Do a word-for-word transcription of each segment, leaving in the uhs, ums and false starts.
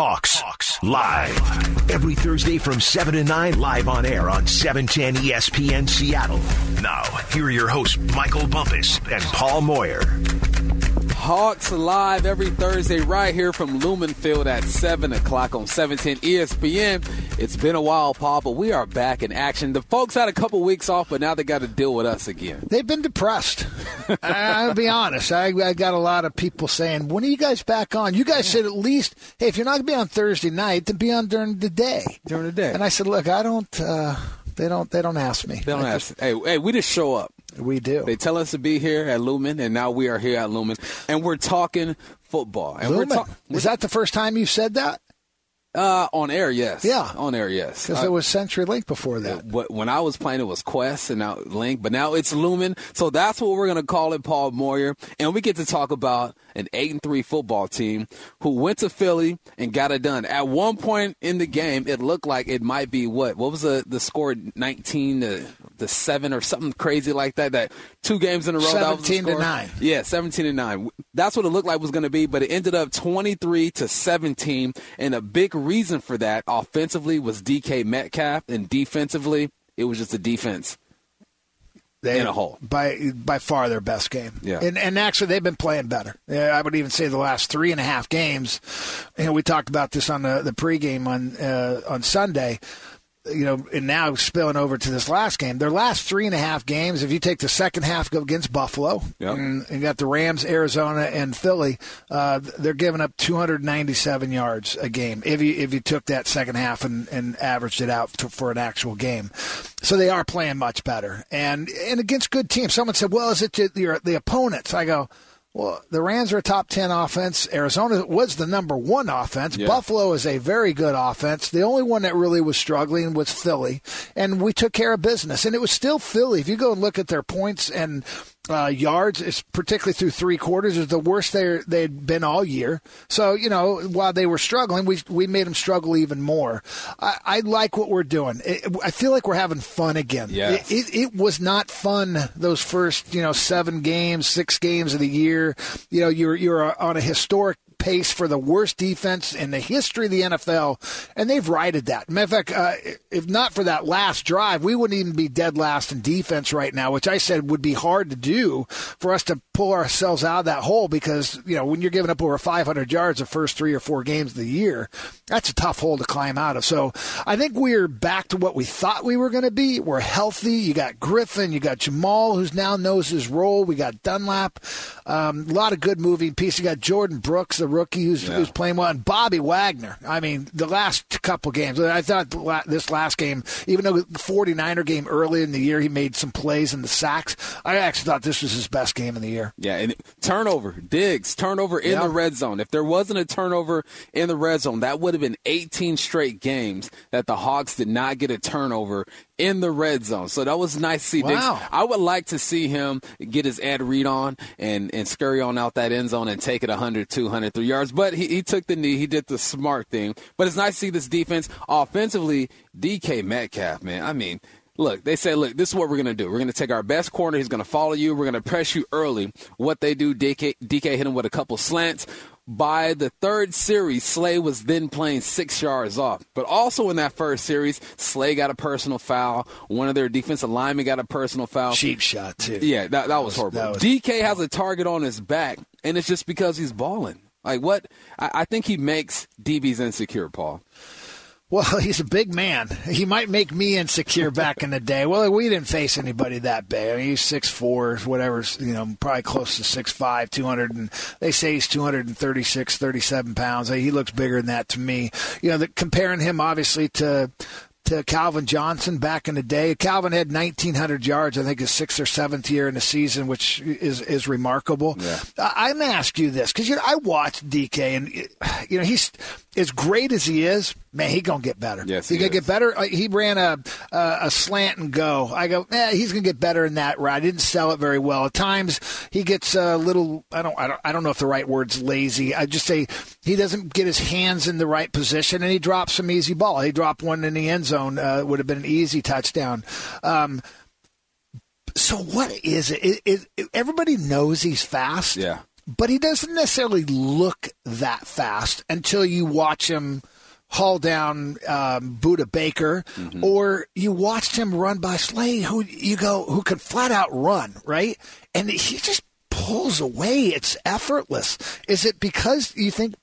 Hawks, Hawks Live. Every Thursday from seven to nine, live on air on seven ten E S P N Seattle. Now, here are your hosts, Michael Bumpus and Paul Moyer. Hawks Live every Thursday right here from Lumenfield at seven o'clock on seven ten E S P N. It's been a while, Paul, but we are back in action. The folks had a couple weeks off, but now they got to deal with us again. They've been depressed. I'll be honest. I, I got a lot of people saying, when are you guys back on? You guys said at least, hey, if you're not going to be on Thursday night, then be on during the day. During the day. And I said, look, I don't uh, – they don't They don't ask me. They don't I ask. Just, hey, hey, we just show up. We do. They tell us to be here at Lumen, and now we are here at Lumen, and we're talking football. And Lumen. We're talk- Is that the first time you've said that? Uh, on air, yes. Yeah. On air, yes. Because there was CenturyLink before that. It, when I was playing, it was Quest and now Link, but now it's Lumen. So that's what we're going to call it, Paul Moyer. And we get to talk about an eight and three football team who went to Philly and got it done. At one point in the game, it looked like it might be what? What was the, the score, nineteen to seven or something crazy like that? That two games in a row. seventeen to nine. Yeah, seventeen to nine. That's what it looked like was going to be, but it ended up twenty-three to seventeen, and a big reason for that offensively was D K Metcalf, and defensively it was just a defense they, in a hole. By by far their best game. Yeah. And and actually they've been playing better. Yeah, I would even say the last three and a half games. You know, we talked about this on the, the pregame on uh, on Sunday. You know, and now spilling over to this last game. Their last three and a half games, if you take the second half go against Buffalo, yep. and you got the Rams, Arizona, and Philly, uh, they're giving up two hundred ninety-seven yards a game if you if you took that second half and, and averaged it out to, for an actual game. So they are playing much better. And and against good teams. Someone said, well, is it your, the opponents? I go, well, the Rams are a top ten offense. Arizona was the number one offense. Yeah. Buffalo is a very good offense. The only one that really was struggling was Philly, and we took care of business. And it was still Philly. If you go and look at their points and uh, yards, it's particularly through three quarters, is the worst they they'd been all year. So, you know, while they were struggling, we we made them struggle even more. I, I like what we're doing. It, I feel like we're having fun again. Yes. It, it, it was not fun those first, you know, seven games, six games of the year. You know, you're you're on a historic pace for the worst defense in the history of the N F L, and they've righted that. Matter of fact, uh, if not for that last drive, we wouldn't even be dead last in defense right now, which I said would be hard to do for us to pull ourselves out of that hole because, you know, when you're giving up over five hundred yards the first three or four games of the year, that's a tough hole to climb out of. So I think we're back to what we thought we were going to be. We're healthy. You got Griffin. You got Jamal, who's now knows his role. We got Dunlap. Um, a lot of good moving pieces. You got Jordan Brooks, the rookie who's, yeah. who's playing well, and Bobby Wagner. I mean, the last couple games, I thought this last game, even though the forty-niner game early in the year, he made some plays in the sacks. I actually thought this was his best game of the year. Yeah, and turnover, Diggs, turnover in yeah. the red zone. If there wasn't a turnover in the red zone, that would have been eighteen straight games that the Hawks did not get a turnover in the red zone. So that was nice to see Diggs. Wow. I would like to see him get his ad read on and, and scurry on out that end zone and take it one hundred, two hundred, three yards. But he, he took the knee. He did the smart thing. But it's nice to see this defense. Offensively, D K Metcalf, man, I mean, look, they say, look, this is what we're going to do. We're going to take our best corner. He's going to follow you. We're going to press you early. What they do, D K, D K hit him with a couple slants. By the third series, Slay was then playing six yards off. But also in that first series, Slay got a personal foul. One of their defensive linemen got a personal foul. Cheap shot, too. Yeah, that, that, that was horrible. That was, D K has a target on his back, and it's just because he's balling. Like, what? I, I think he makes D Bs insecure, Paul. Well, he's a big man. He might make me insecure back in the day. Well, we didn't face anybody that big. I mean, he's six four, whatever, you know, probably close to six five, two hundred, and they say he's two thirty-six, thirty-seven pounds. He looks bigger than that to me. You know, the, comparing him, obviously, to to Calvin Johnson back in the day. Calvin had nineteen hundred yards, I think his sixth or seventh year in the season, which is is remarkable. Yeah. I, I'm going to ask you this, because you know, I watched D K, and it, you know he's as great as he is, man, he's going to get better. Yes, he's going to get better. He ran a, a a slant and go. I go, eh, he's going to get better in that route. I didn't sell it very well. At times, he gets a little, I don't, I don't, I don't know if the right word's lazy. I just say he doesn't get his hands in the right position, and he drops some easy ball. He dropped one in the end zone. Uh, would have been an easy touchdown. Um, so what is it? It, it? Everybody knows he's fast. Yeah. but he doesn't necessarily look that fast until you watch him haul down um, Buda Baker, mm-hmm. or you watched him run by Slay, who you go, who can flat out run, right? And he just pulls away. It's effortless. Is it because you think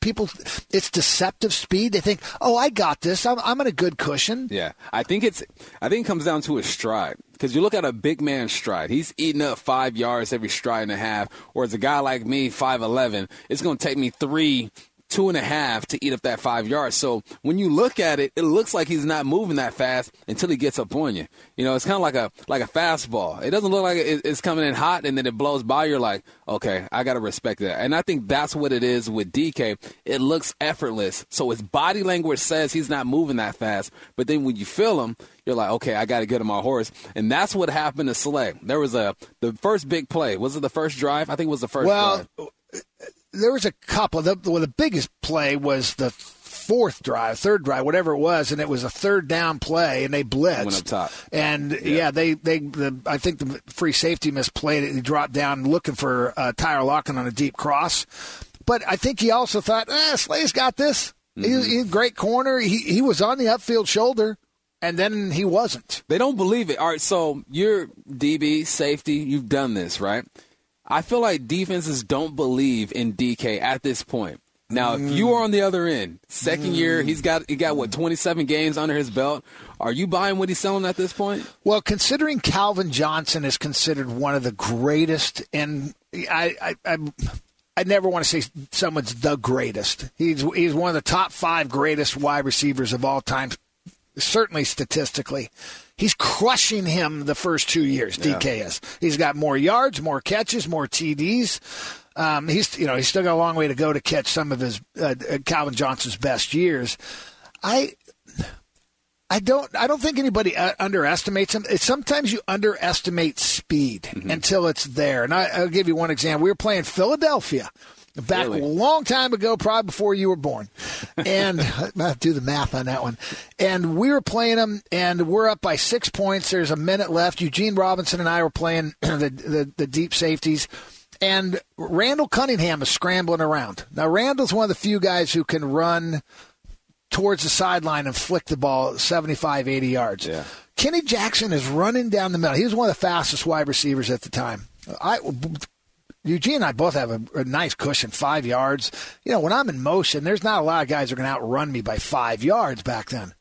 people? It's deceptive speed. They think, oh, I got this. I'm, I'm in a good cushion. Yeah, I think it's. I think it comes down to his stride. Because you look at a big man's stride. He's eating up five yards every stride and a half. Whereas a guy like me, five eleven, it's going to take me three, two and a half to eat up that five yards. So when you look at it, it looks like he's not moving that fast until he gets up on you. You know, it's kind of like a like a fastball. It doesn't look like it, it's coming in hot, and then it blows by. You're like, okay, I got to respect that. And I think that's what it is with D K. It looks effortless. So his body language says he's not moving that fast. But then when you feel him, you're like, okay, I got to get on my horse. And that's what happened to Slay. There was a the first big play. Was it the first drive? I think it was the first well, drive. Well, there was a couple. The, well, the biggest play was the fourth drive, third drive, whatever it was, and it was a third down play, and they blitzed. Went up top. And, yeah, yeah they, they the, I think the free safety misplayed it. He dropped down looking for uh, Tyler Lockett on a deep cross. But I think he also thought, eh, Slay's got this. Mm-hmm. He, he had great corner. He, he was on the upfield shoulder. And then he wasn't. They don't believe it. All right, so you're D B, safety, you've done this, right? I feel like defenses don't believe in D K at this point. Now, mm. if you are on the other end, second mm. year, he's got, he got what, twenty-seven games under his belt. Are you buying what he's selling at this point? Well, considering Calvin Johnson is considered one of the greatest, and I, I, I, I never want to say someone's the greatest. He's, he's one of the top five greatest wide receivers of all time. Certainly statistically, he's crushing him the first two years, yeah. D K is. He's got more yards, more catches, more T Ds. Um, he's you know he's still got a long way to go to catch some of his uh, Calvin Johnson's best years. I I don't I don't think anybody uh, underestimates him. It's, sometimes you underestimate speed mm-hmm. until it's there. And I, I'll give you one example. We were playing Philadelphia. Back really? a long time ago, probably before you were born. And I'll do the math on that one. And we were playing them, and we're up by six points. There's a minute left. Eugene Robinson and I were playing the, the, the deep safeties. And Randall Cunningham is scrambling around. Now, Randall's one of the few guys who can run towards the sideline and flick the ball seventy-five, eighty yards. Yeah. Kenny Jackson is running down the middle. He was one of the fastest wide receivers at the time. I... Eugene and I both have a, a nice cushion, five yards. You know, when I'm in motion, there's not a lot of guys who are going to outrun me by five yards back then.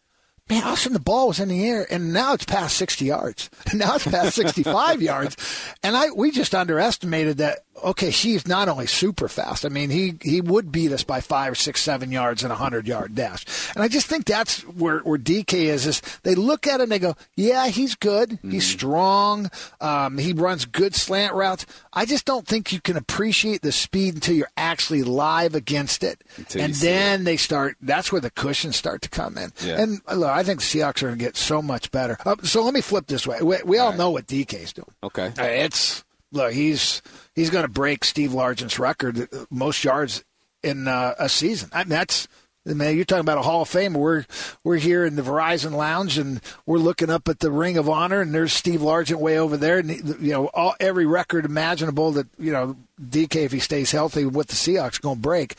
Man, all of a sudden the ball was in the air, and now it's past sixty yards. Now it's past sixty-five yards. And I we just underestimated that, okay, he's not only super fast. I mean, he, he would beat us by five or six, seven yards in a hundred-yard dash. And I just think that's where, where D K is, is they look at him and they go, yeah, he's good. Mm-hmm. He's strong. Um, he runs good slant routes. I just don't think you can appreciate the speed until you're actually live against it. Until and then it. they start – that's where the cushions start to come in. Yeah. And look, I think the Seahawks are going to get so much better. Uh, so let me flip this way. We, we all, all right. know what D K's doing. Okay. Uh, it's look, he's he's going to break Steve Largent's record, most yards in uh, a season. I mean, that's man, you're talking about a Hall of Fame. We're we're here in the Verizon Lounge and we're looking up at the Ring of Honor, and there's Steve Largent way over there, and you know all every record imaginable that you know D K, if he stays healthy with the Seahawks, going to break.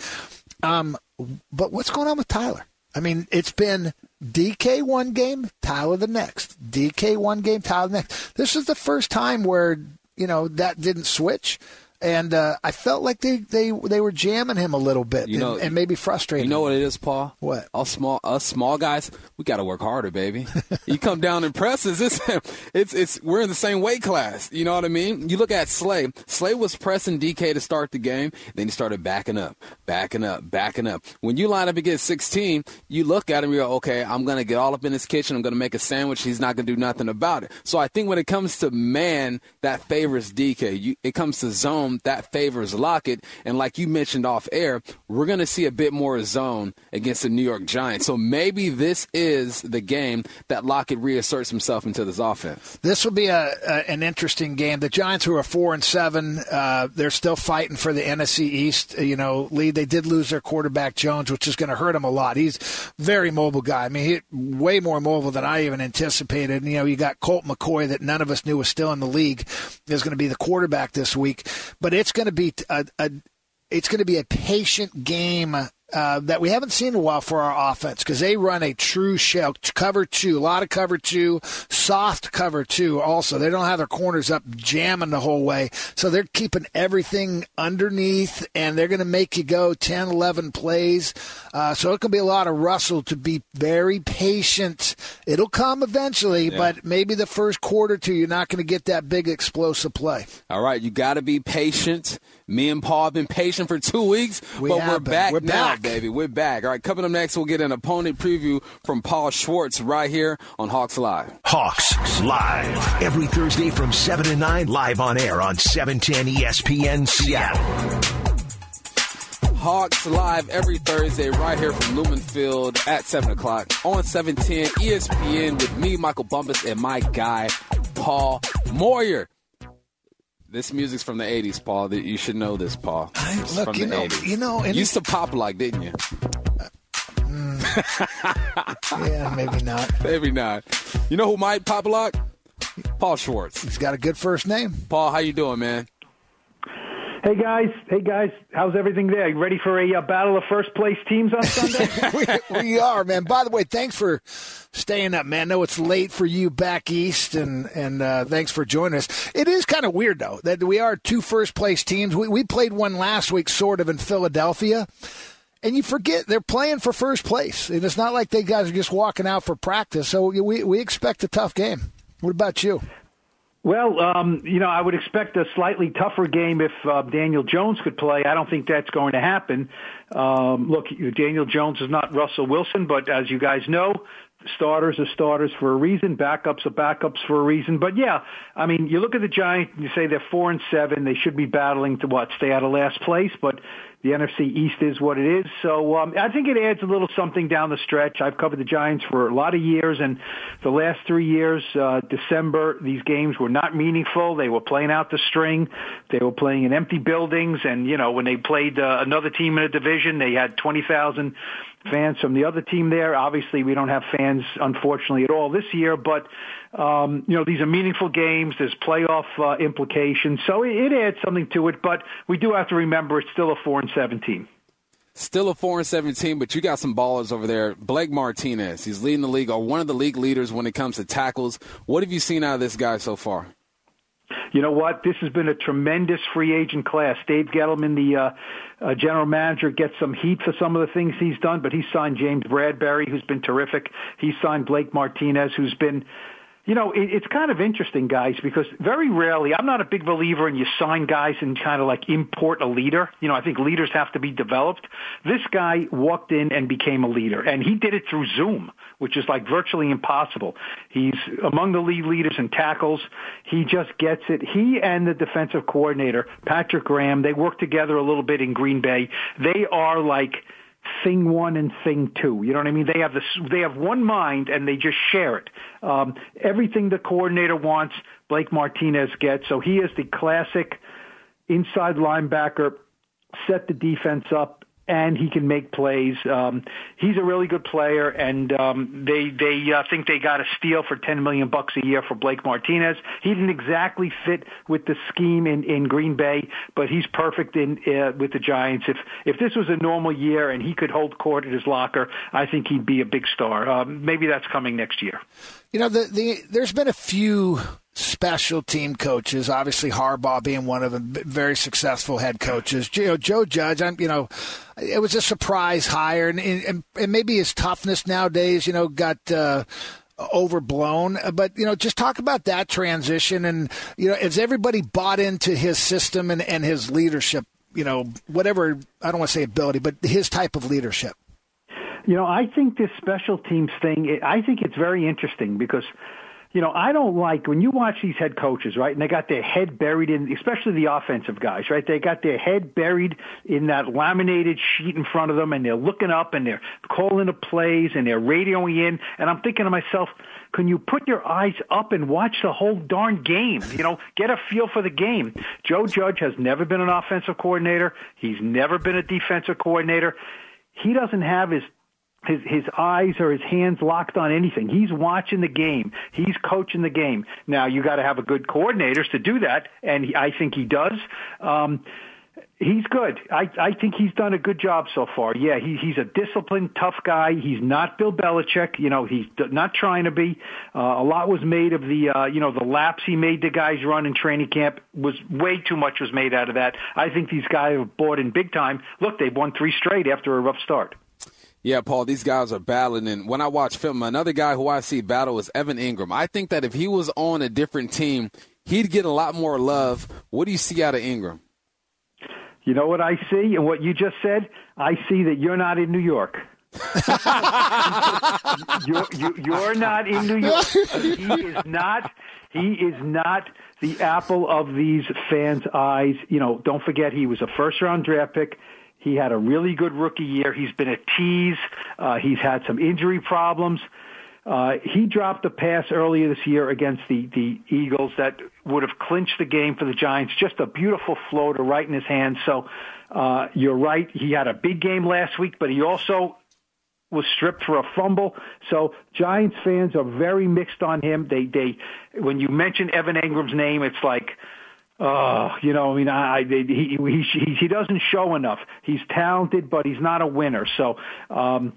Um, but what's going on with Tyler? I mean, it's been D K one game, Tyler the next. D K one game, Tyler the next. This is the first time where, you know, that didn't switch. And uh, I felt like they, they, they were jamming him a little bit, you know, and, and maybe frustrating. You know what it is, Paul? What? Us small, us small guys, we got to work harder, baby. You come down and presses, it's, it's, it's, we're in the same weight class. You know what I mean? You look at Slay. Slay was pressing D K to start the game. Then he started backing up, backing up, backing up. When you line up against sixteen, you look at him, you go, okay, I'm going to get all up in his kitchen. I'm going to make a sandwich. He's not going to do nothing about it. So I think when it comes to man, that favors D K. You, it comes to zone. That favors Lockett, and like you mentioned off air, we're going to see a bit more zone against the New York Giants. So maybe this is the game that Lockett reasserts himself into this offense. This will be a, a an interesting game. The Giants, who are four and seven, uh, they're still fighting for the N F C East. You know, lead. They did lose their quarterback Jones, which is going to hurt him a lot. He's a very mobile guy. I mean, he, way more mobile than I even anticipated. And, you know, you got Colt McCoy that none of us knew was still in the league is going to be the quarterback this week. but it's going to be a, a it's going to be a patient game uh, that we haven't seen in a while for our offense, because they run a true shell cover two, a lot of cover two, soft cover two. Also, they don't have their corners up jamming the whole way, so they're keeping everything underneath, and they're going to make you go ten, eleven plays. Uh, so it can be a lot of Russell to be very patient. It'll come eventually, yeah. but maybe the first quarter or two, you're not going to get that big explosive play. All right, you got to be patient. Me and Paul have been patient for two weeks, we but we're been. back we're now, back. baby. We're back. All right, coming up next, we'll get an opponent preview from Paul Schwartz right here on Hawks Live. Hawks Live. Every Thursday from seven to nine, live on air on seven ten E S P N Seattle. Hawks Live every Thursday right here from Lumenfield at seven o'clock on seven ten E S P N with me, Michael Bumpus, and my guy, Paul Moyer. This music's from the eighties, Paul. You should know this, Paul. It's Look, from you, the know, eighties. you know, you used to pop like, didn't you? Uh, mm, yeah, maybe not. Maybe not. You know who might pop lock? Paul Schwartz. He's got a good first name. Paul, how you doing, man? Hey, guys. Hey, guys. How's everything there? You ready for a uh, battle of first-place teams on Sunday? we, we are, man. By the way, thanks for staying up, man. I know it's late for you back east, and, and uh, thanks for joining us. It is kind of weird, though, that we are two first-place teams. We, we played one last week, sort of, in Philadelphia. And you forget they're playing for first place. And it's not like they guys are just walking out for practice. So we, we expect a tough game. What about you? Well, um, you know, I would expect a slightly tougher game if uh, Daniel Jones could play. I don't think that's going to happen. Um, look, Daniel Jones is not Russell Wilson, but as you guys know, starters are starters for a reason. Backups are backups for a reason. But, yeah, I mean, you look at the Giants and you say they're four and seven. They should be battling to, what, stay out of last place. But the N F C East is what it is. So um, I think it adds a little something down the stretch. I've covered the Giants for a lot of years, and the last three years, uh, December, these games were not meaningful. They were playing out the string. They were playing in empty buildings. And, you know, when they played uh, another team in a division, they had twenty thousand fans from the other team there. Obviously, we don't have fans, unfortunately, at all this year. But, um, you know, these are meaningful games. There's playoff uh, implications. So it, it adds something to it. But we do have to remember it's still a four and seven team. Still a four and seven team, but you got some ballers over there. Blake Martinez, he's leading the league, or one of the league leaders when it comes to tackles. What have you seen out of this guy so far? You know what? This has been a tremendous free agent class. Dave Gettleman, the uh, uh, general manager, gets some heat for some of the things he's done, but he signed James Bradberry, who's been terrific. He signed Blake Martinez, who's been, you know, it, it's kind of interesting, guys, because very rarely, I'm not a big believer in you sign guys and kind of like import a leader. You know, I think leaders have to be developed. This guy walked in and became a leader, and he did it through Zoom, which is like virtually impossible. He's among the league leaders in tackles. He just gets it. He and the defensive coordinator, Patrick Graham, they work together a little bit in Green Bay. They are like thing one and thing two. You know what I mean? They have this, they have one mind, and they just share it. Um, everything the coordinator wants, Blake Martinez gets. So he is the classic inside linebacker, set the defense up, and he can make plays. Um, he's a really good player, and um, they they uh, think they got a steal for ten million dollars bucks a year for Blake Martinez. He didn't exactly fit with the scheme in, in Green Bay, but he's perfect in uh, with the Giants. If if this was a normal year and he could hold court at his locker, I think he'd be a big star. Uh, maybe that's coming next year. You know, the, the there's been a few special team coaches, obviously Harbaugh being one of them, very successful head coaches. You know, Joe Judge, I'm, you know, it was a surprise hire, and, and, and maybe his toughness nowadays, you know, got uh, overblown. But, you know, just talk about that transition, and, you know, has everybody bought into his system and, and his leadership, you know, whatever, I don't want to say ability, but his type of leadership? You know, I think this special teams thing, I think it's very interesting because – you know, I don't like when you watch these head coaches, right, and they got their head buried in, especially the offensive guys, right? They got their head buried in that laminated sheet in front of them, and they're looking up, and they're calling the plays, and they're radioing in, and I'm thinking to myself, can you put your eyes up and watch the whole darn game? You know, get a feel for the game. Joe Judge has never been an offensive coordinator. He's never been a defensive coordinator. He doesn't have his His his eyes or his hands locked on anything. He's watching the game. He's coaching the game. Now, you got to have a good coordinators to do that, and he, I think he does. Um, he's good. I, I think he's done a good job so far. Yeah, he, he's a disciplined, tough guy. He's not Bill Belichick. You know, he's not trying to be. Uh, a lot was made of the, uh, you know, the laps he made the guys run in training camp. Was way too much was made out of that. I think these guys have bought in big time. Look, they've won three straight after a rough start. Yeah, Paul, these guys are battling. And when I watch film, another guy who I see battle is Evan Engram. I think that if he was on a different team, he'd get a lot more love. What do you see out of Engram? You know what I see and what you just said? I see that you're not in New York. you're, you, you're not in New York. He is not. He is not the apple of these fans' eyes. You know, don't forget he was a first-round draft pick. He had a really good rookie year. He's been a tease. Uh, he's had some injury problems. Uh, he dropped a pass earlier this year against the, the Eagles that would have clinched the game for the Giants. Just a beautiful floater right in his hand. So uh, you're right. He had a big game last week, but he also was stripped for a fumble. So Giants fans are very mixed on him. They they when you mention Evan Engram's name, it's like, Oh, you know, I mean, I, I he, he he doesn't show enough. He's talented, but he's not a winner. So um,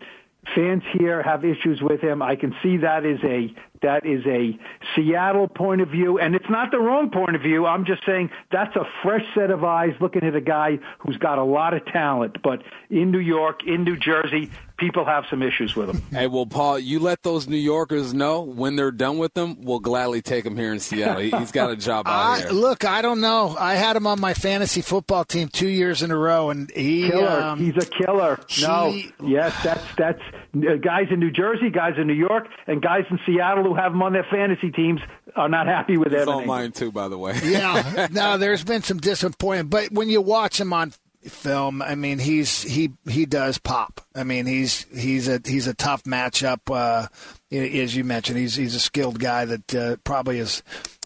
fans here have issues with him. I can see that is a that is a Seattle point of view, and it's not the wrong point of view. I'm just saying that's a fresh set of eyes looking at a guy who's got a lot of talent, but in New York, in New Jersey, people have some issues with him. Hey, well, Paul, you let those New Yorkers know when they're done with him, we'll gladly take him here in Seattle. He's got a job out I, here. Look, I don't know. I had him on my fantasy football team two years in a row, and he um, he's a killer. He, no, yes, that's that's uh, guys in New Jersey, guys in New York, and guys in Seattle who have him on their fantasy teams are not happy with everything. He's on mine too, by the way. Yeah, no, there's been some disappointment, but when you watch him on film, I mean, he's he he does pop. I mean, he's he's a he's a tough matchup. Uh, as you mentioned, he's he's a skilled guy that uh, probably is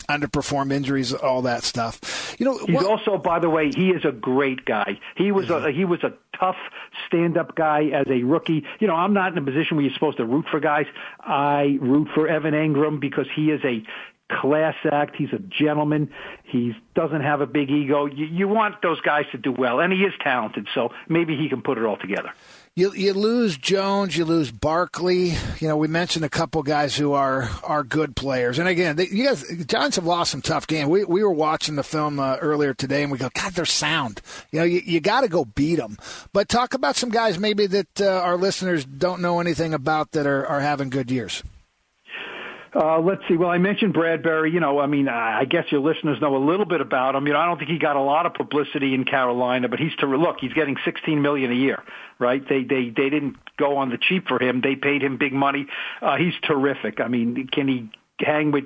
underperformed injuries, all that stuff. You know, he's what, also, by the way, he is a great guy. He was yeah. a he was a tough stand-up guy as a rookie. You know, I'm not in a position where you're supposed to root for guys. I root for Evan Engram because he is a class act. He's a gentleman. He doesn't have a big ego. You, you want those guys to do well, and he is talented, so maybe he can put it all together. You, you lose Jones, you lose Barkley. You know, we mentioned a couple guys who are are good players. And again, they, you guys, Giants have lost some tough games. We we were watching the film uh, earlier today, and we go, God, they're sound. You know, you, you got to go beat them. But talk about some guys maybe that uh, our listeners don't know anything about that are, are having good years. Uh, let's see. Well, I mentioned Bradberry. You know, I mean, I guess your listeners know a little bit about him. You know, I don't think he got a lot of publicity in Carolina, but he's to look. He's getting sixteen million dollars a year, right? They they they didn't go on the cheap for him. They paid him big money. Uh, he's terrific. I mean, can he hang with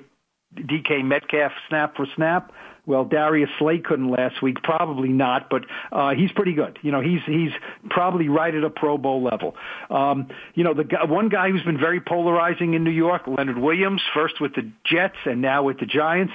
D K Metcalf snap for snap? Well, Darius Slay couldn't last week. Probably not, but uh, he's pretty good. You know, he's he's probably right at a Pro Bowl level. Um, you know, the guy, one guy who's been very polarizing in New York, Leonard Williams, first with the Jets and now with the Giants.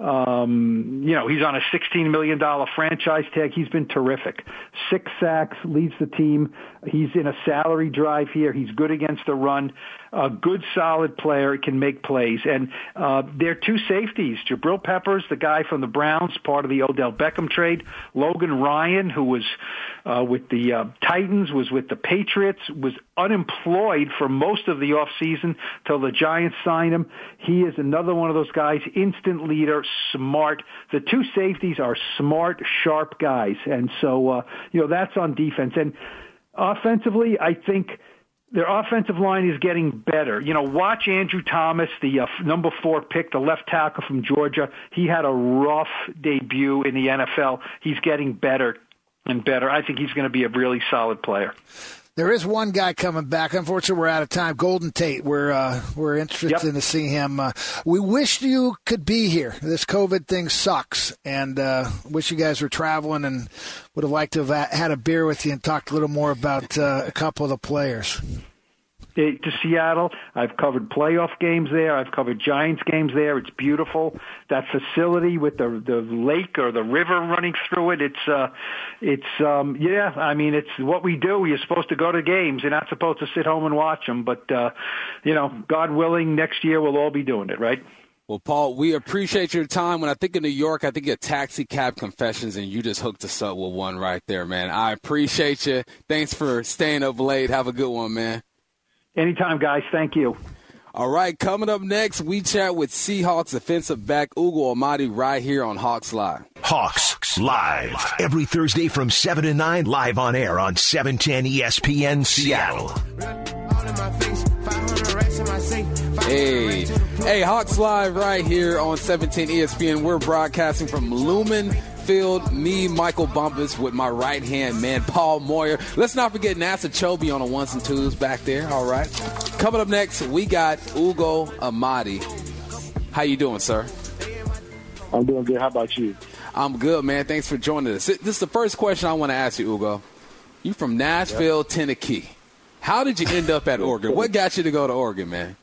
Um, you know, he's on a sixteen million dollars franchise tag. He's been terrific. Six sacks, leads the team. He's in a salary drive here. He's good against the run. A good, solid player, can make plays. And uh, there are two safeties, Jabril Peppers, the guy from the Browns, part of the Odell Beckham trade. Logan Ryan, who was uh, with the uh, Titans, was with the Patriots, was unemployed for most of the offseason till the Giants signed him. He is another one of those guys, instant leader, smart. The two safeties are smart, sharp guys. And so, uh, you know, that's on defense. And offensively, I think their offensive line is getting better. You know, watch Andrew Thomas, the uh, number four pick, the left tackle from Georgia. He had a rough debut in the N F L. He's getting better and better. I think he's going to be a really solid player. There is one guy coming back. Unfortunately, we're out of time. Golden Tate. We're uh, we're interested yep. to see him. Uh, we wish you could be here. This COVID thing sucks, and uh, wish you guys were traveling and would have liked to have had a beer with you and talked a little more about uh, a couple of the players. to Seattle. I've covered playoff games there. I've covered Giants games there. It's beautiful. That facility with the the lake or the river running through it. It's uh, it's um, yeah. I mean, it's what we do. You're supposed to go to games. You're not supposed to sit home and watch them. But uh, you know, God willing, next year we'll all be doing it, right? Well, Paul, we appreciate your time. When I think of New York, I think of Taxi Cab Confessions, and you just hooked us up with one right there, man. I appreciate you. Thanks for staying up late. Have a good one, man. Anytime, guys. Thank you. All right, coming up next, we chat with Seahawks defensive back Ugo Amadi right here on Hawks Live. Hawks Live. Every Thursday from seven to nine, live on air on seven ten E S P N Seattle. Hey, hey, Hawks Live right here on seven ten E S P N. We're broadcasting from Lumenfield. Me, Michael Bumpus, with my right-hand man, Paul Moyer. Let's not forget NASA Chobe on the ones and twos back there, all right? Coming up next, we got Ugo Amadi. How you doing, sir? I'm doing good. How about you? I'm good, man. Thanks for joining us. This is the first question I want to ask you, Ugo. You from Nashville, yep. Tennessee. How did you end up at Oregon? What got you to go to Oregon, man?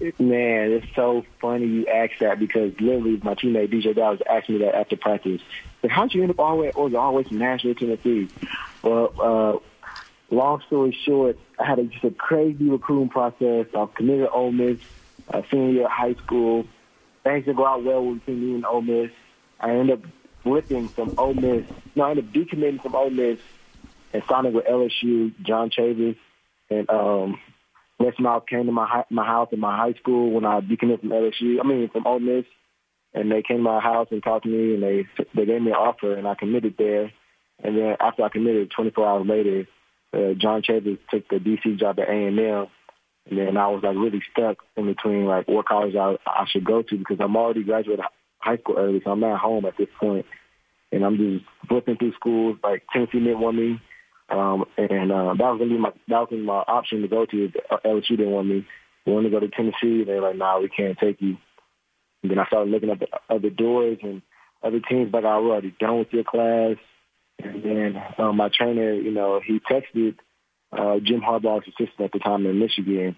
Man, it's so funny you ask that because literally my teammate D J Dallas asked me that after practice. Like, how'd you end up all the way at Oregon, all the way from Nashville, Tennessee? Well, uh, long story short, I had a, just a crazy recruiting process. I committed to Ole Miss, uh, senior year of high school. Things didn't go out well between me and Ole Miss. I ended up flipping from Ole Miss. No, I ended up decommitting from Ole Miss and signing with L S U, John Chavis, and um, Les Miles came to my my house in my high school when I decommitted from L S U. I mean, from Ole Miss, and they came to my house and talked to me, and they they gave me an offer, and I committed there. And then after I committed, twenty-four hours later, uh, John Chavis took the D C job at A and M, and then I was like really stuck in between like what college I, I should go to because I'm already graduated high school early, so I'm not home at this point, and I'm just flipping through schools like Tennessee didn't want me. Um, and uh, that was gonna be my that was gonna be my option to go to. L S U didn't want me. They wanted to go to Tennessee. They were like, "Nah, we can't take you." And then I started looking at the other doors and other teams. Like, I was already done with your class. And then um, my trainer, you know, he texted uh, Jim Harbaugh's assistant at the time in Michigan,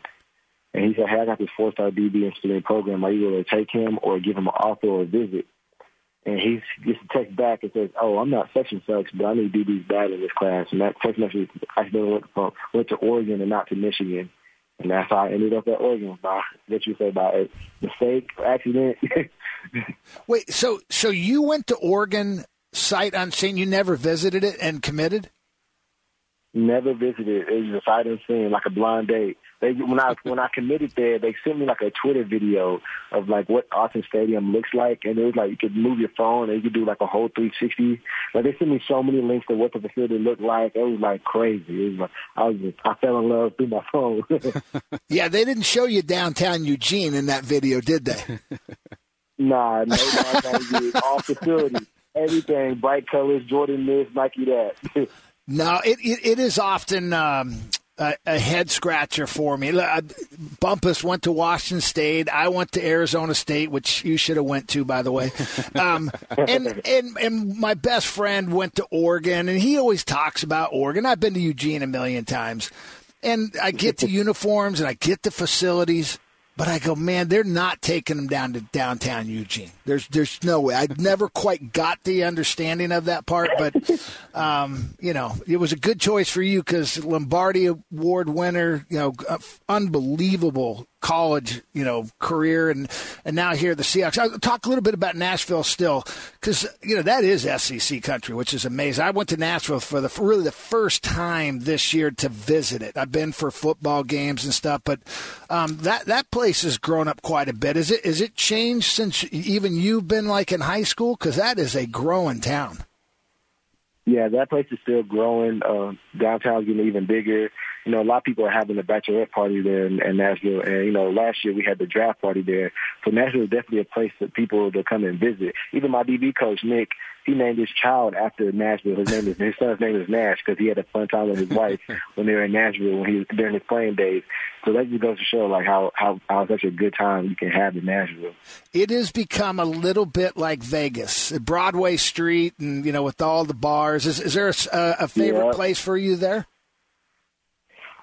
and he said, "Hey, I got this four-star D B in student program. Are you gonna take him or give him an offer or a visit?" And he gets a text back and says, "Oh, I'm not such and such, but I need D Bs bad in this class." And that text message actually went, from, went to Oregon and not to Michigan. And that's how I ended up at Oregon, by what you say, by mistake or accident. Wait, so so you went to Oregon sight unseen? You never visited it and committed? Never visited. It was a sight unseen, like a blind date. They, when I when I committed there, they sent me like a Twitter video of like what Austin Stadium looks like, and it was like you could move your phone and you could do like a whole three sixty. Like they sent me so many links to what the facility looked like. It was like crazy. It was like I was just, I fell in love through my phone. Yeah, they didn't show you downtown Eugene in that video, did they? Nah, no, no, all facility, everything, bright colors, Jordan this, Nike that. No, it, it it is often. Um... A, a head scratcher for me. Bumpus went to Washington State. I went to Arizona State, which you should have went to, by the way. Um, and, and and my best friend went to Oregon, and he always talks about Oregon. I've been to Eugene a million times, and I get the uniforms and I get the facilities, but I go, man, they're not taking them down to downtown Eugene. There's there's no way. I never quite got the understanding of that part, but, um, you know, it was a good choice for you because Lombardi Award winner, you know, unbelievable college, you know, career, and, and now here the Seahawks. I'll talk a little bit about Nashville still because, you know, that is S E C country, which is amazing. I went to Nashville for the really the first time this year to visit it. I've been for football games and stuff, but um, that, that place has grown up quite a bit. Is it is it changed since even you've been like in high school? Because that is a growing town. Yeah, that place is still growing. Uh, downtown's getting even bigger. You know, a lot of people are having a bachelorette party there in, in Nashville. And, you know, last year we had the draft party there. So Nashville is definitely a place for people to come and visit. Even my D B coach, Nick, he named his child after Nashville. His name is his son's name is Nash because he had a fun time with his wife when they were in Nashville when he was during his playing days. So that just goes to show like how how, how such a good time you can have in Nashville. It has become a little bit like Vegas, Broadway Street, and you know with all the bars. Is, is there a, a favorite yeah. place for you there?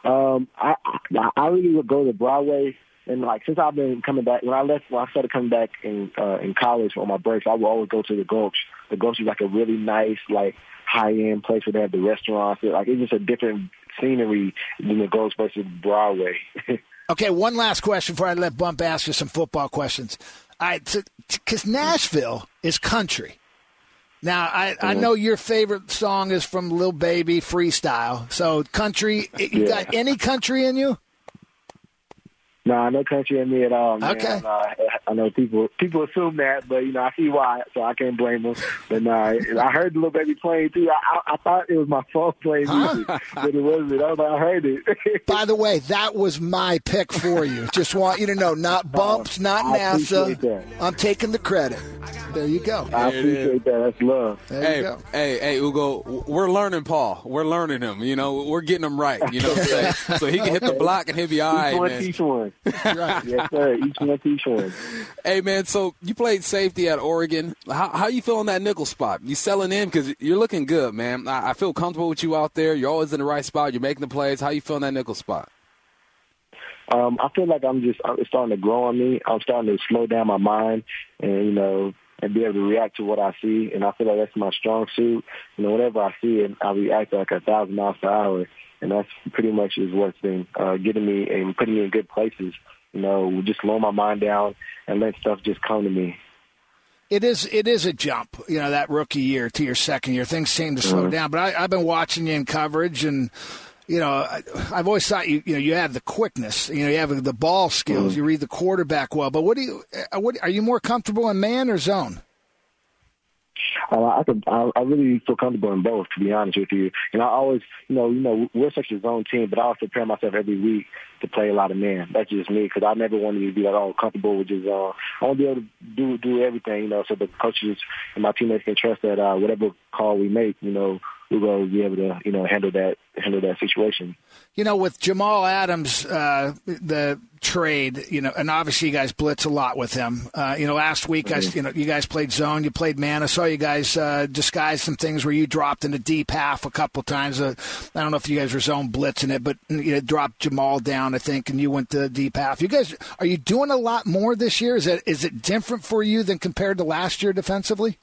Um, I, I really would go to Broadway. And, like, since I've been coming back, when I left, when I started coming back in uh, in college on my breaks, I would always go to the Gulch. The Gulch is, like, a really nice, like, high-end place where they have the restaurants. Like, it's just a different scenery than the Gulch versus Broadway. Okay, one last question before I let Bump ask you some football questions. Because Nashville is country. Now, I, mm-hmm. I know your favorite song is from Lil Baby, Freestyle. So, country, you yeah. got any country in you? No, nah, no country in me at all, man. Okay. Uh, I know people people assume that, but, you know, I see why, so I can't blame them. But, no, nah, I heard the Lil Baby playing, too. I, I, I thought it was my phone playing music, huh? But it wasn't. I was like, I heard it. By the way, that was my pick for you. Just want you to know, not Bumps, not I NASA. I'm taking the credit. There you go. I appreciate that. That's love. There hey, you go. Hey, hey, Ugo, we're learning Paul. We're learning him. You know, we're getting him right. You know what I'm saying? So he can okay. hit the block and he'll be all right, man. One teach one. Right. Yes, sir. Each one teach one. Hey, man, so you played safety at Oregon. How how you feeling that nickel spot? You selling in? Because you're looking good, man. I, I feel comfortable with you out there. You're always in the right spot. You're making the plays. How you feeling that nickel spot? Um, I feel like I'm just I'm starting to grow on me. I'm starting to slow down my mind and, you know, and be able to react to what I see. And I feel like that's my strong suit. You know, whenever I see it, I react like a thousand miles per hour. And that's pretty much is what's been uh, getting me and putting me in good places. You know, just slow my mind down and let stuff just come to me. It is it is a jump, you know, that rookie year to your second year. Things seem to slow mm-hmm. down. But I, I've been watching you in coverage and, you know, I, I've always thought you you know you have the quickness, you know, you have the ball skills, mm-hmm. you read the quarterback well. But what do you? What are you more comfortable in man or zone? Uh, I could, I, I really feel comfortable in both, to be honest with you. And I always, you know, you know, we're such a zone team, but I always prepare myself every week to play a lot of man. That's just me, because I never wanted to be like, oh, comfortable with just, uh, I want to be able to do do everything, you know, so the coaches and my teammates can trust that uh, whatever call we make, you know, we're going to be able to, you know, handle that handle that situation. You know, with Jamal Adams, uh, the trade, you know, and obviously you guys blitz a lot with him. Uh, you know, last week, mm-hmm. I, you know, you guys played zone, you played man. I saw you guys uh, disguise some things where you dropped in the deep half a couple times. Uh, I don't know if you guys were zone blitzing it, but you know, dropped Jamal down, I think, and you went to the deep half. You guys, are you doing a lot more this year? Is that, is it different for you than compared to last year defensively?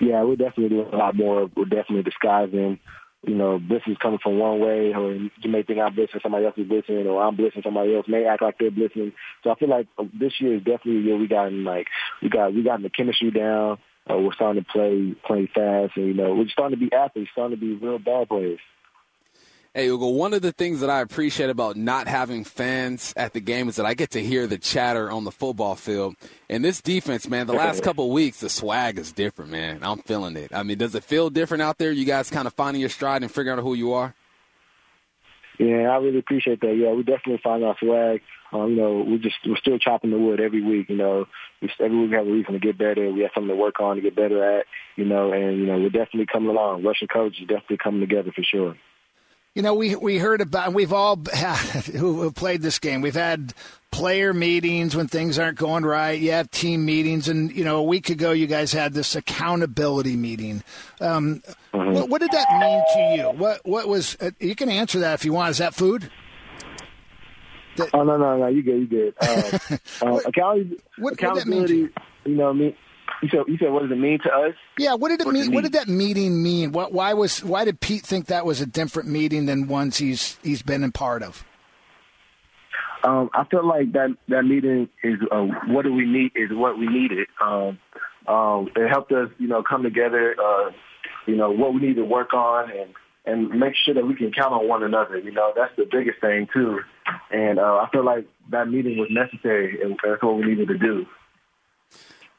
Yeah, we're definitely doing a lot more. We're definitely disguising. You know, blitzes coming from one way, or you may think I'm blitzing, somebody else is blitzing, or I'm blitzing, somebody else may act like they're blitzing. So I feel like this year is definitely a year we gotten like we got we gotten the chemistry down. Uh, we're starting to play play fast, and you know, we're starting to be athletes, starting to be real ball players. Hey, Ugo, one of the things that I appreciate about not having fans at the game is that I get to hear the chatter on the football field. And this defense, man, the last couple of weeks, the swag is different, man. I'm feeling it. I mean, does it feel different out there? You guys kind of finding your stride and figuring out who you are? Yeah, I really appreciate that. Yeah, we definitely find our swag. Um, you know, we just, we're still chopping the wood every week. You know, we, every week we have a reason to get better. We have something to work on to get better at, you know, and, you know, we're definitely coming along. Russian coach is definitely coming together for sure. You know, we we heard about, we've all had, who played this game, we've had player meetings when things aren't going right. You have team meetings. And, you know, a week ago you guys had this accountability meeting. Um, mm-hmm. what, what did that mean to you? What what was uh, – you can answer that if you want. Is that food? That, oh, no, no, no. You good, you good. Uh, uh, accountability, what, accountability, what did that mean to you? You know what I mean? You said, you said, what does it mean to us? Yeah, what did it what mean? What did that meeting mean? What, why was, why did Pete think that was a different meeting than ones he's he's been a part of? Um, I feel like that that meeting is uh, what do we need is what we needed. Um, um, it helped us, you know, come together. Uh, you know, what we need to work on and. and make sure that we can count on one another. You know, that's the biggest thing too. And uh, I feel like that meeting was necessary, and that's what we needed to do.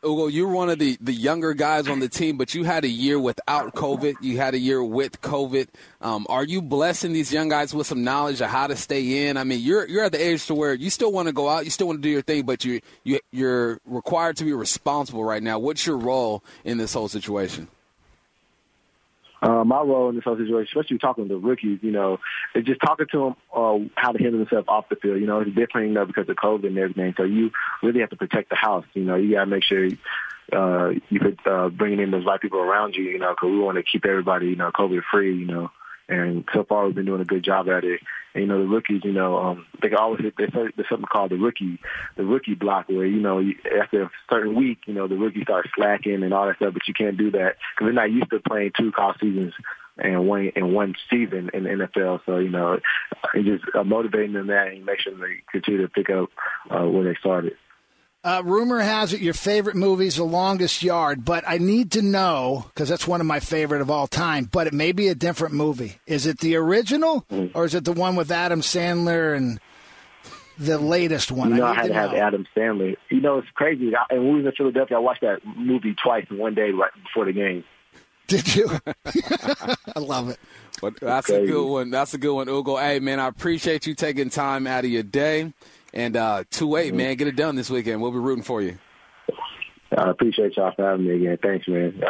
Ugo, you're one of the, the younger guys on the team, but you had a year without COVID. You had a year with COVID. Um, are you blessing these young guys with some knowledge of how to stay in? I mean, you're you're at the age to where you still want to go out, you still want to do your thing, but you, you you're required to be responsible right now. What's your role in this whole situation? Uh, my role in this whole situation, especially talking to rookies, you know, is just talking to them uh, how to handle themselves off the field. You know, it's different, you know, because of COVID and everything. So you really have to protect the house. You know, you got to make sure uh, you could uh, bring in those right people around you, you know, because we want to keep everybody, you know, COVID free, you know. And so far, we've been doing a good job at it. And, you know, the rookies, you know, um, they can always hit, there's something called the rookie, the rookie block where, you know, after a certain week, you know, the rookie starts slacking and all that stuff, but you can't do that because they're not used to playing two college seasons and one in one season in the N F L. So, you know, it's just uh, motivating them that and making sure they continue to pick up uh, where they started. Uh, rumor has it your favorite movie is The Longest Yard, but I need to know, because that's one of my favorite of all time, but it may be a different movie. Is it the original, or is it the one with Adam Sandler and the latest one? You know, I, I had to, to have Adam Sandler. You know, it's crazy. I, and when we were in Philadelphia, I watched that movie twice in one day right before the game. Did you? I love it. But that's a good one. That's a good one, Ugo. Hey, man, I appreciate you taking time out of your day. And uh, two eight, man, get it done this weekend. We'll be rooting for you. I appreciate y'all for having me again. Thanks, man.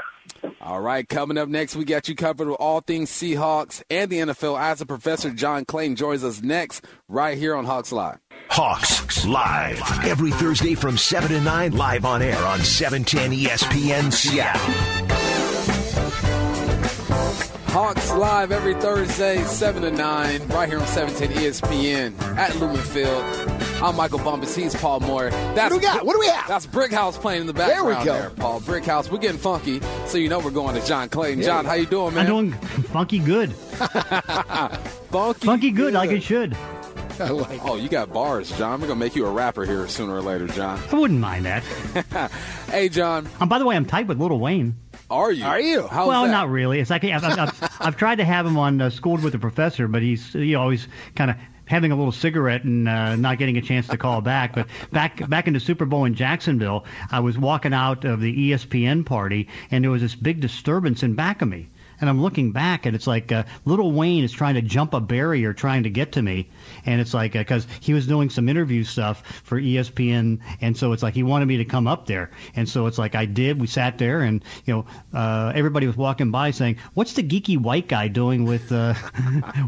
All right, coming up next, we got you covered with all things Seahawks and the N F L as a professor. John Clayton joins us next right here on Hawks Live. Hawks Live, every Thursday from seven to nine, live on air on seven ten E S P N Seattle. Hawks Live every Thursday, seven to nine, right here on seven ten E S P N at Lumenfield. I'm Michael Bumpus. He's Paul Moyer. That's what do we got? What do we have? That's Brickhouse playing in the background there, we go. There Paul. Brickhouse. We're getting funky, so you know we're going to John Clayton. John, how you doing, man? I'm doing funky good. funky funky good, good like it should. I like oh, you got bars, John. We're going to make you a rapper here sooner or later, John. I wouldn't mind that. Hey, John. Um, by the way, I'm tight with Lil Wayne. Are you? Are you? How's well, that? Not really. It's like I've, I've, I've, I've tried to have him on uh, Schooled with the Professor, but he's he always kind of having a little cigarette and uh, not getting a chance to call back. But back back in the Super Bowl in Jacksonville, I was walking out of the E S P N party, and there was this big disturbance in back of me. And I'm looking back, and it's like uh, Little Wayne is trying to jump a barrier, trying to get to me. And it's like, because uh, he was doing some interview stuff for E S P N, and so it's like he wanted me to come up there. And so it's like I did. We sat there, and, you know, uh, everybody was walking by saying, what's the geeky white guy doing with uh,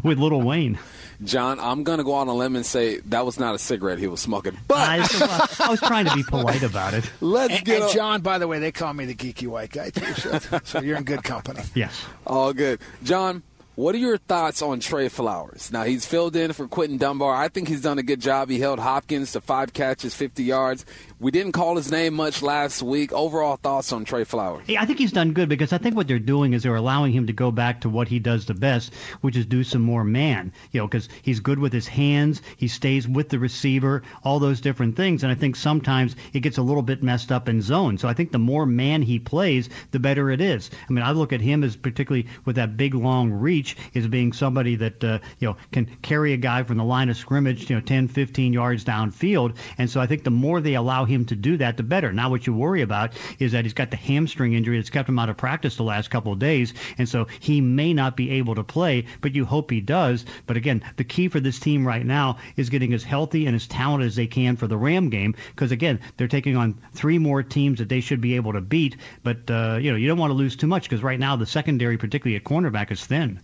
with Little Wayne? John, I'm going to go on a limb and say that was not a cigarette he was smoking. But I, uh, I was trying to be polite about it. Let's and, get and John, by the way, they call me the geeky white guy, too, so, so you're in good company. Yes. All good. John, what are your thoughts on Trey Flowers? Now, he's filled in for Quentin Dunbar. I think he's done a good job. He held Hopkins to five catches, fifty yards. We didn't call his name much last week. Overall thoughts on Trey Flowers? I think he's done good because I think what they're doing is they're allowing him to go back to what he does the best, which is do some more man, you know, because he's good with his hands. He stays with the receiver, all those different things. And I think sometimes it gets a little bit messed up in zone. So I think the more man he plays, the better it is. I mean, I look at him as particularly with that big, long reach. Is being somebody that uh, you know can carry a guy from the line of scrimmage, you know, ten, fifteen yards downfield. And so I think the more they allow him to do that, the better. Now what you worry about is that he's got the hamstring injury that's kept him out of practice the last couple of days, and so he may not be able to play, but you hope he does. But again, the key for this team right now is getting as healthy and as talented as they can for the Ram game, because again, they're taking on three more teams that they should be able to beat. But uh, you know, you don't want to lose too much, because right now the secondary, particularly at cornerback, is thin.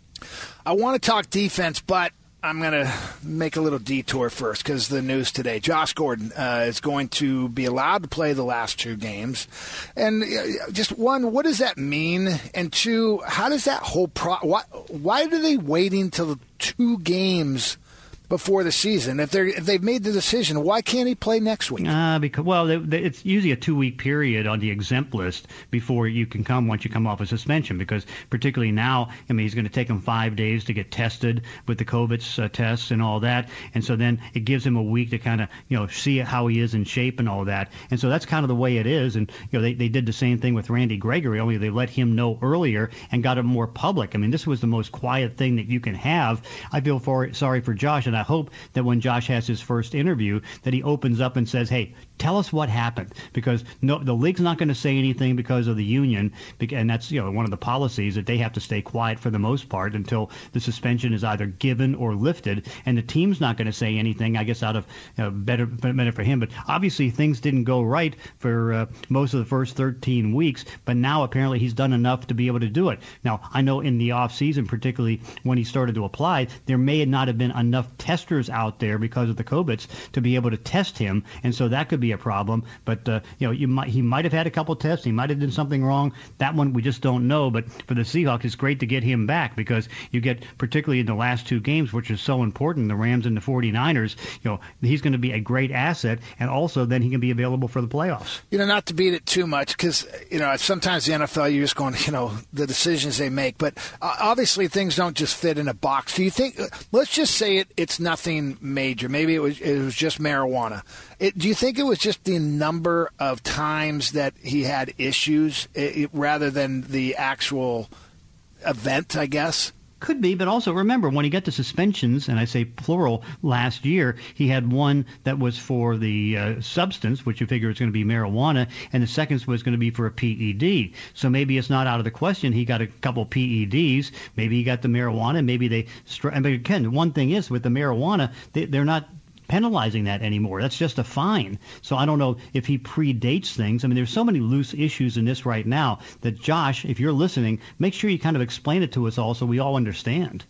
I want to talk defense, but I'm going to make a little detour first because the news today. Josh Gordon uh, is going to be allowed to play the last two games. And uh, just one, what does that mean? And two, how does that whole pro- – why, why are they waiting till two games – before the season? If, they're, if they've made the decision, why can't he play next week? Uh, because Well, they, they, it's usually a two-week period on the exempt list before you can come once you come off a suspension, because particularly now, I mean, he's going to take him five days to get tested with the COVID uh, tests and all that. And so then it gives him a week to kind of, you know, see how he is in shape and all that. And so that's kind of the way it is. And, you know, they, they did the same thing with Randy Gregory, only they let him know earlier and got him more public. I mean, this was the most quiet thing that you can have. I feel for, sorry for Josh, and I hope that when Josh has his first interview that he opens up and says, hey, tell us what happened, because no, the league's not going to say anything because of the union, and that's, you know, one of the policies that they have to stay quiet for the most part until the suspension is either given or lifted, and the team's not going to say anything, I guess, out of uh, better benefit for him. But obviously things didn't go right for uh, most of the first thirteen weeks, but now apparently he's done enough to be able to do it. Now, I know in the off season, particularly when he started to apply, there may not have been enough t- testers out there because of the COVIDs to be able to test him, and so that could be a problem. But uh, you know, you might he might have had a couple tests, he might have done something wrong. That one we just don't know. But for the Seahawks, it's great to get him back because you get, particularly in the last two games, which is so important, the Rams and the forty-niners. You know, he's going to be a great asset, and also then he can be available for the playoffs. You know, not to beat it too much because you know sometimes the N F L you're just going, you know, the decisions they make, but uh, obviously things don't just fit in a box. Do you think? Let's just say it, it's nothing major. Maybe it was it was just marijuana. It, do you think it was just the number of times that he had issues it, it, rather than the actual event, I guess? Could be, but also remember, when he got the suspensions, and I say plural, last year, he had one that was for the uh, substance, which you figure is going to be marijuana, and the second was going to be for a P E D. So maybe it's not out of the question. He got a couple P E Ds. Maybe he got the marijuana. Maybe they str- – I mean, again, one thing is with the marijuana, they, they're not – penalizing that anymore. That's just a fine. So I don't know if he predates things. I mean, there's so many loose issues in this right now that, Josh, if you're listening, make sure you kind of explain it to us all so we all understand.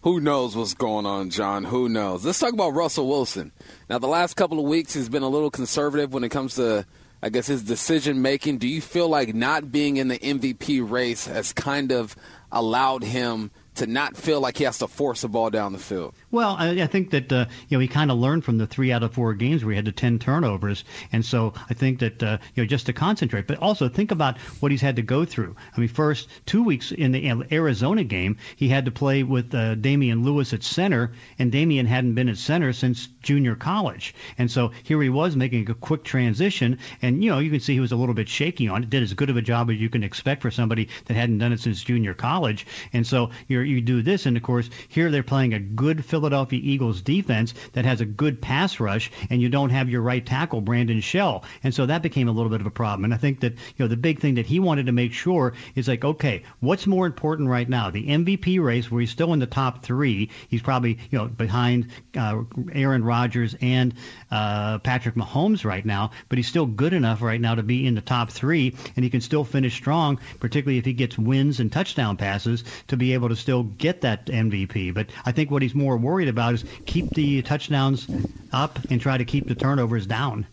Who knows what's going on, John? Who knows? Let's talk about Russell Wilson. Now, the last couple of weeks he's been a little conservative when it comes to, I guess, his decision-making. Do you feel like not being in the M V P race has kind of allowed him to not feel like he has to force the ball down the field? Well, I, I think that, uh, you know, he kind of learned from the three out of four games where he had the ten turnovers. And so I think that, uh, you know, just to concentrate. But also think about what he's had to go through. I mean, first, two weeks in the Arizona game, he had to play with uh, Damian Lewis at center, and Damian hadn't been at center since junior college. And so here he was making a quick transition. And, you know, you can see he was a little bit shaky on it, did as good of a job as you can expect for somebody that hadn't done it since junior college. And so you're you do this, and of course here they're playing a good Philadelphia Eagles defense that has a good pass rush, and you don't have your right tackle Brandon Shell, and so that became a little bit of a problem. And I think that, you know, the big thing that he wanted to make sure is like, okay, what's more important right now? The M V P race, where he's still in the top three, he's probably, you know, behind uh, Aaron Rodgers and uh, Patrick Mahomes right now, but he's still good enough right now to be in the top three, and he can still finish strong, particularly if he gets wins and touchdown passes to be able to still get that M V P. But I think what he's more worried about is keep the touchdowns up and try to keep the turnovers down.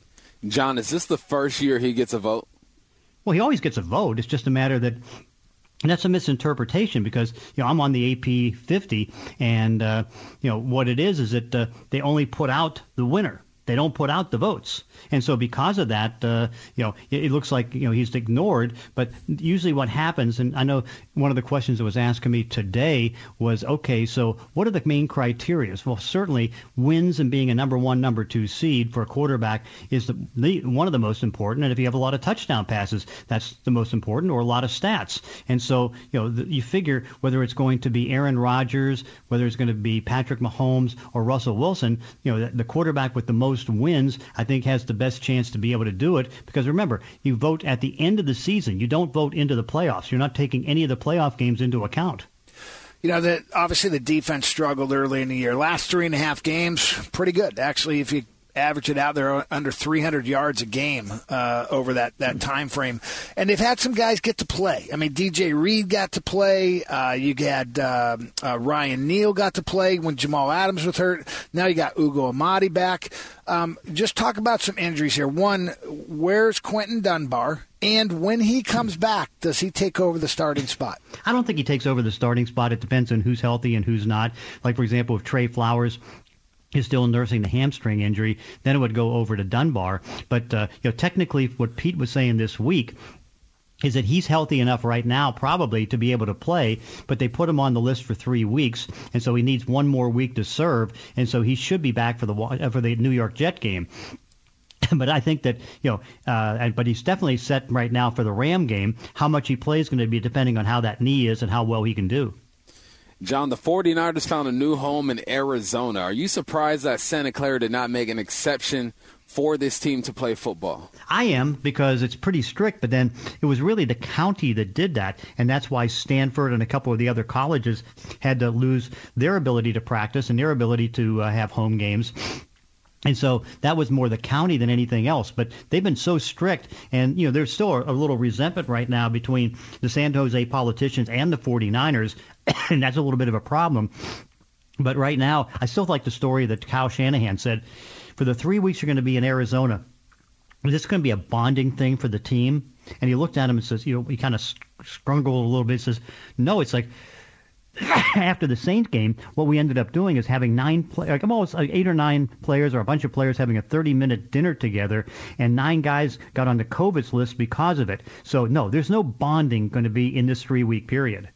John, is this the first year he gets a vote? Well, he always gets a vote. It's just a matter that... And that's a misinterpretation because, you know, I'm on the A P fifty, and, uh, you know, what it is is that uh, they only put out the winner. They don't put out the votes. And so because of that, uh, you know, it, it looks like, you know, he's ignored. But usually what happens, and I know one of the questions that was asked of me today was, okay, so what are the main criteria? Well, certainly wins and being a number one, number two seed for a quarterback is the, the one of the most important. And if you have a lot of touchdown passes, that's the most important, or a lot of stats. And so, you know, the, you figure whether it's going to be Aaron Rodgers, whether it's going to be Patrick Mahomes or Russell Wilson, you know, the, the quarterback with the most wins, I think, has the best chance to be able to do it. Because remember, you vote at the end of the season. You don't vote into the playoffs. You're not taking any of the playoff games into account. You know, that obviously the defense struggled early in the year. Last three and a half games, pretty good. Actually, if you average it out, they're under three hundred yards a game uh, over that, that time frame. And they've had some guys get to play. I mean, D J Reed got to play. Uh, you had uh, uh, Ryan Neal got to play when Jamal Adams was hurt. Now you got Ugo Amadi back. Um, just talk about some injuries here. One, where's Quentin Dunbar? And when he comes back, does he take over the starting spot? I don't think he takes over the starting spot. It depends on who's healthy and who's not. Like, for example, if Trey Flowers is still nursing the hamstring injury, then it would go over to Dunbar. But uh, you know, technically, what Pete was saying this week is that he's healthy enough right now probably to be able to play, but they put him on the list for three weeks, and so he needs one more week to serve, and so he should be back for the for the New York Jet game. But I think that, you know, uh, but he's definitely set right now for the Ram game. How much he plays is going to be depending on how that knee is and how well he can do. John, the forty-niners found a new home in Arizona. Are you surprised that Santa Clara did not make an exception for this team to play football? I am, because it's pretty strict, but then it was really the county that did that, and that's why Stanford and a couple of the other colleges had to lose their ability to practice and their ability to uh, have home games. And so that was more the county than anything else. But they've been so strict. And, you know, there's still a, a little resentment right now between the San Jose politicians and the forty-niners. And that's a little bit of a problem. But right now, I still like the story that Kyle Shanahan said, for the three weeks you're going to be in Arizona, this is going to be a bonding thing for the team. And he looked at him and says, you know, he kind of scrungled a little bit and says, no, it's like after the Saints game, what we ended up doing is having nine play, like almost like eight or nine players or a bunch of players having a thirty-minute dinner together, and nine guys got on the COVID's list because of it. So, no, there's no bonding going to be in this three-week period.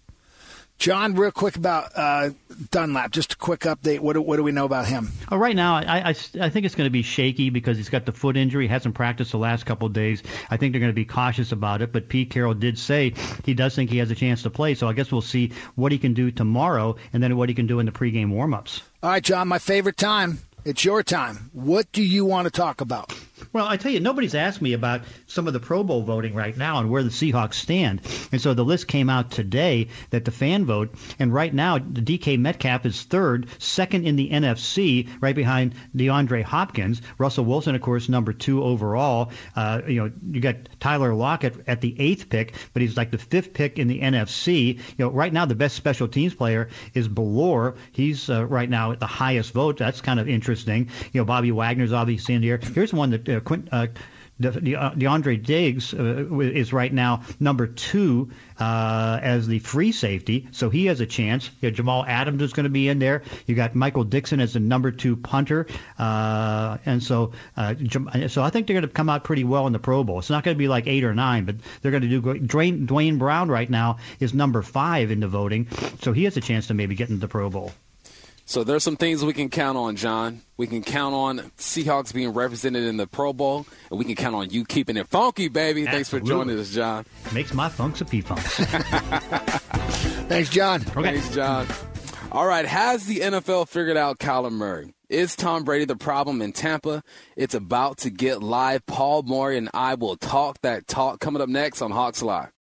John, real quick about uh, Dunlap, just a quick update. What do, what do we know about him? Oh, right now, I, I, I think it's going to be shaky because he's got the foot injury. He hasn't practiced the last couple of days. I think they're going to be cautious about it. But Pete Carroll did say he does think he has a chance to play. So I guess we'll see what he can do tomorrow and then what he can do in the pregame warmups. All right, John, my favorite time. It's your time. What do you want to talk about? Well, I tell you, nobody's asked me about some of the Pro Bowl voting right now and where the Seahawks stand. And so the list came out today that the fan vote, and right now the D K Metcalf is third, second in the N F C, right behind DeAndre Hopkins. Russell Wilson, of course, number two overall. Uh, you know, you got Tyler Lockett at the eighth pick, but he's like the fifth pick in the N F C. You know, right now the best special teams player is Ballore. He's uh, right now at the highest vote. That's kind of interesting. You know, Bobby Wagner's obviously in here. Here's one that. Uh, Quint, uh, De, De, DeAndre Diggs uh, is right now number two uh, as the free safety, so he has a chance. You know, Jamal Adams is going to be in there. You got Michael Dixon as the number two punter, uh, and so uh, so I think they're going to come out pretty well in the Pro Bowl. It's not going to be like eight or nine, but they're going to do great. Dwayne, Dwayne Brown right now is number five in the voting, so he has a chance to maybe get into the Pro Bowl. So there's some things we can count on, John. We can count on Seahawks being represented in the Pro Bowl, and we can count on you keeping it funky, baby. Absolutely. Thanks for joining us, John. Makes my funks a pee-funks. Thanks, John. Okay. Thanks, John. All right, has the N F L figured out Kyler Murray? Is Tom Brady the problem in Tampa? It's about to get live. Paul Moyer and I will talk that talk coming up next on Hawks Live.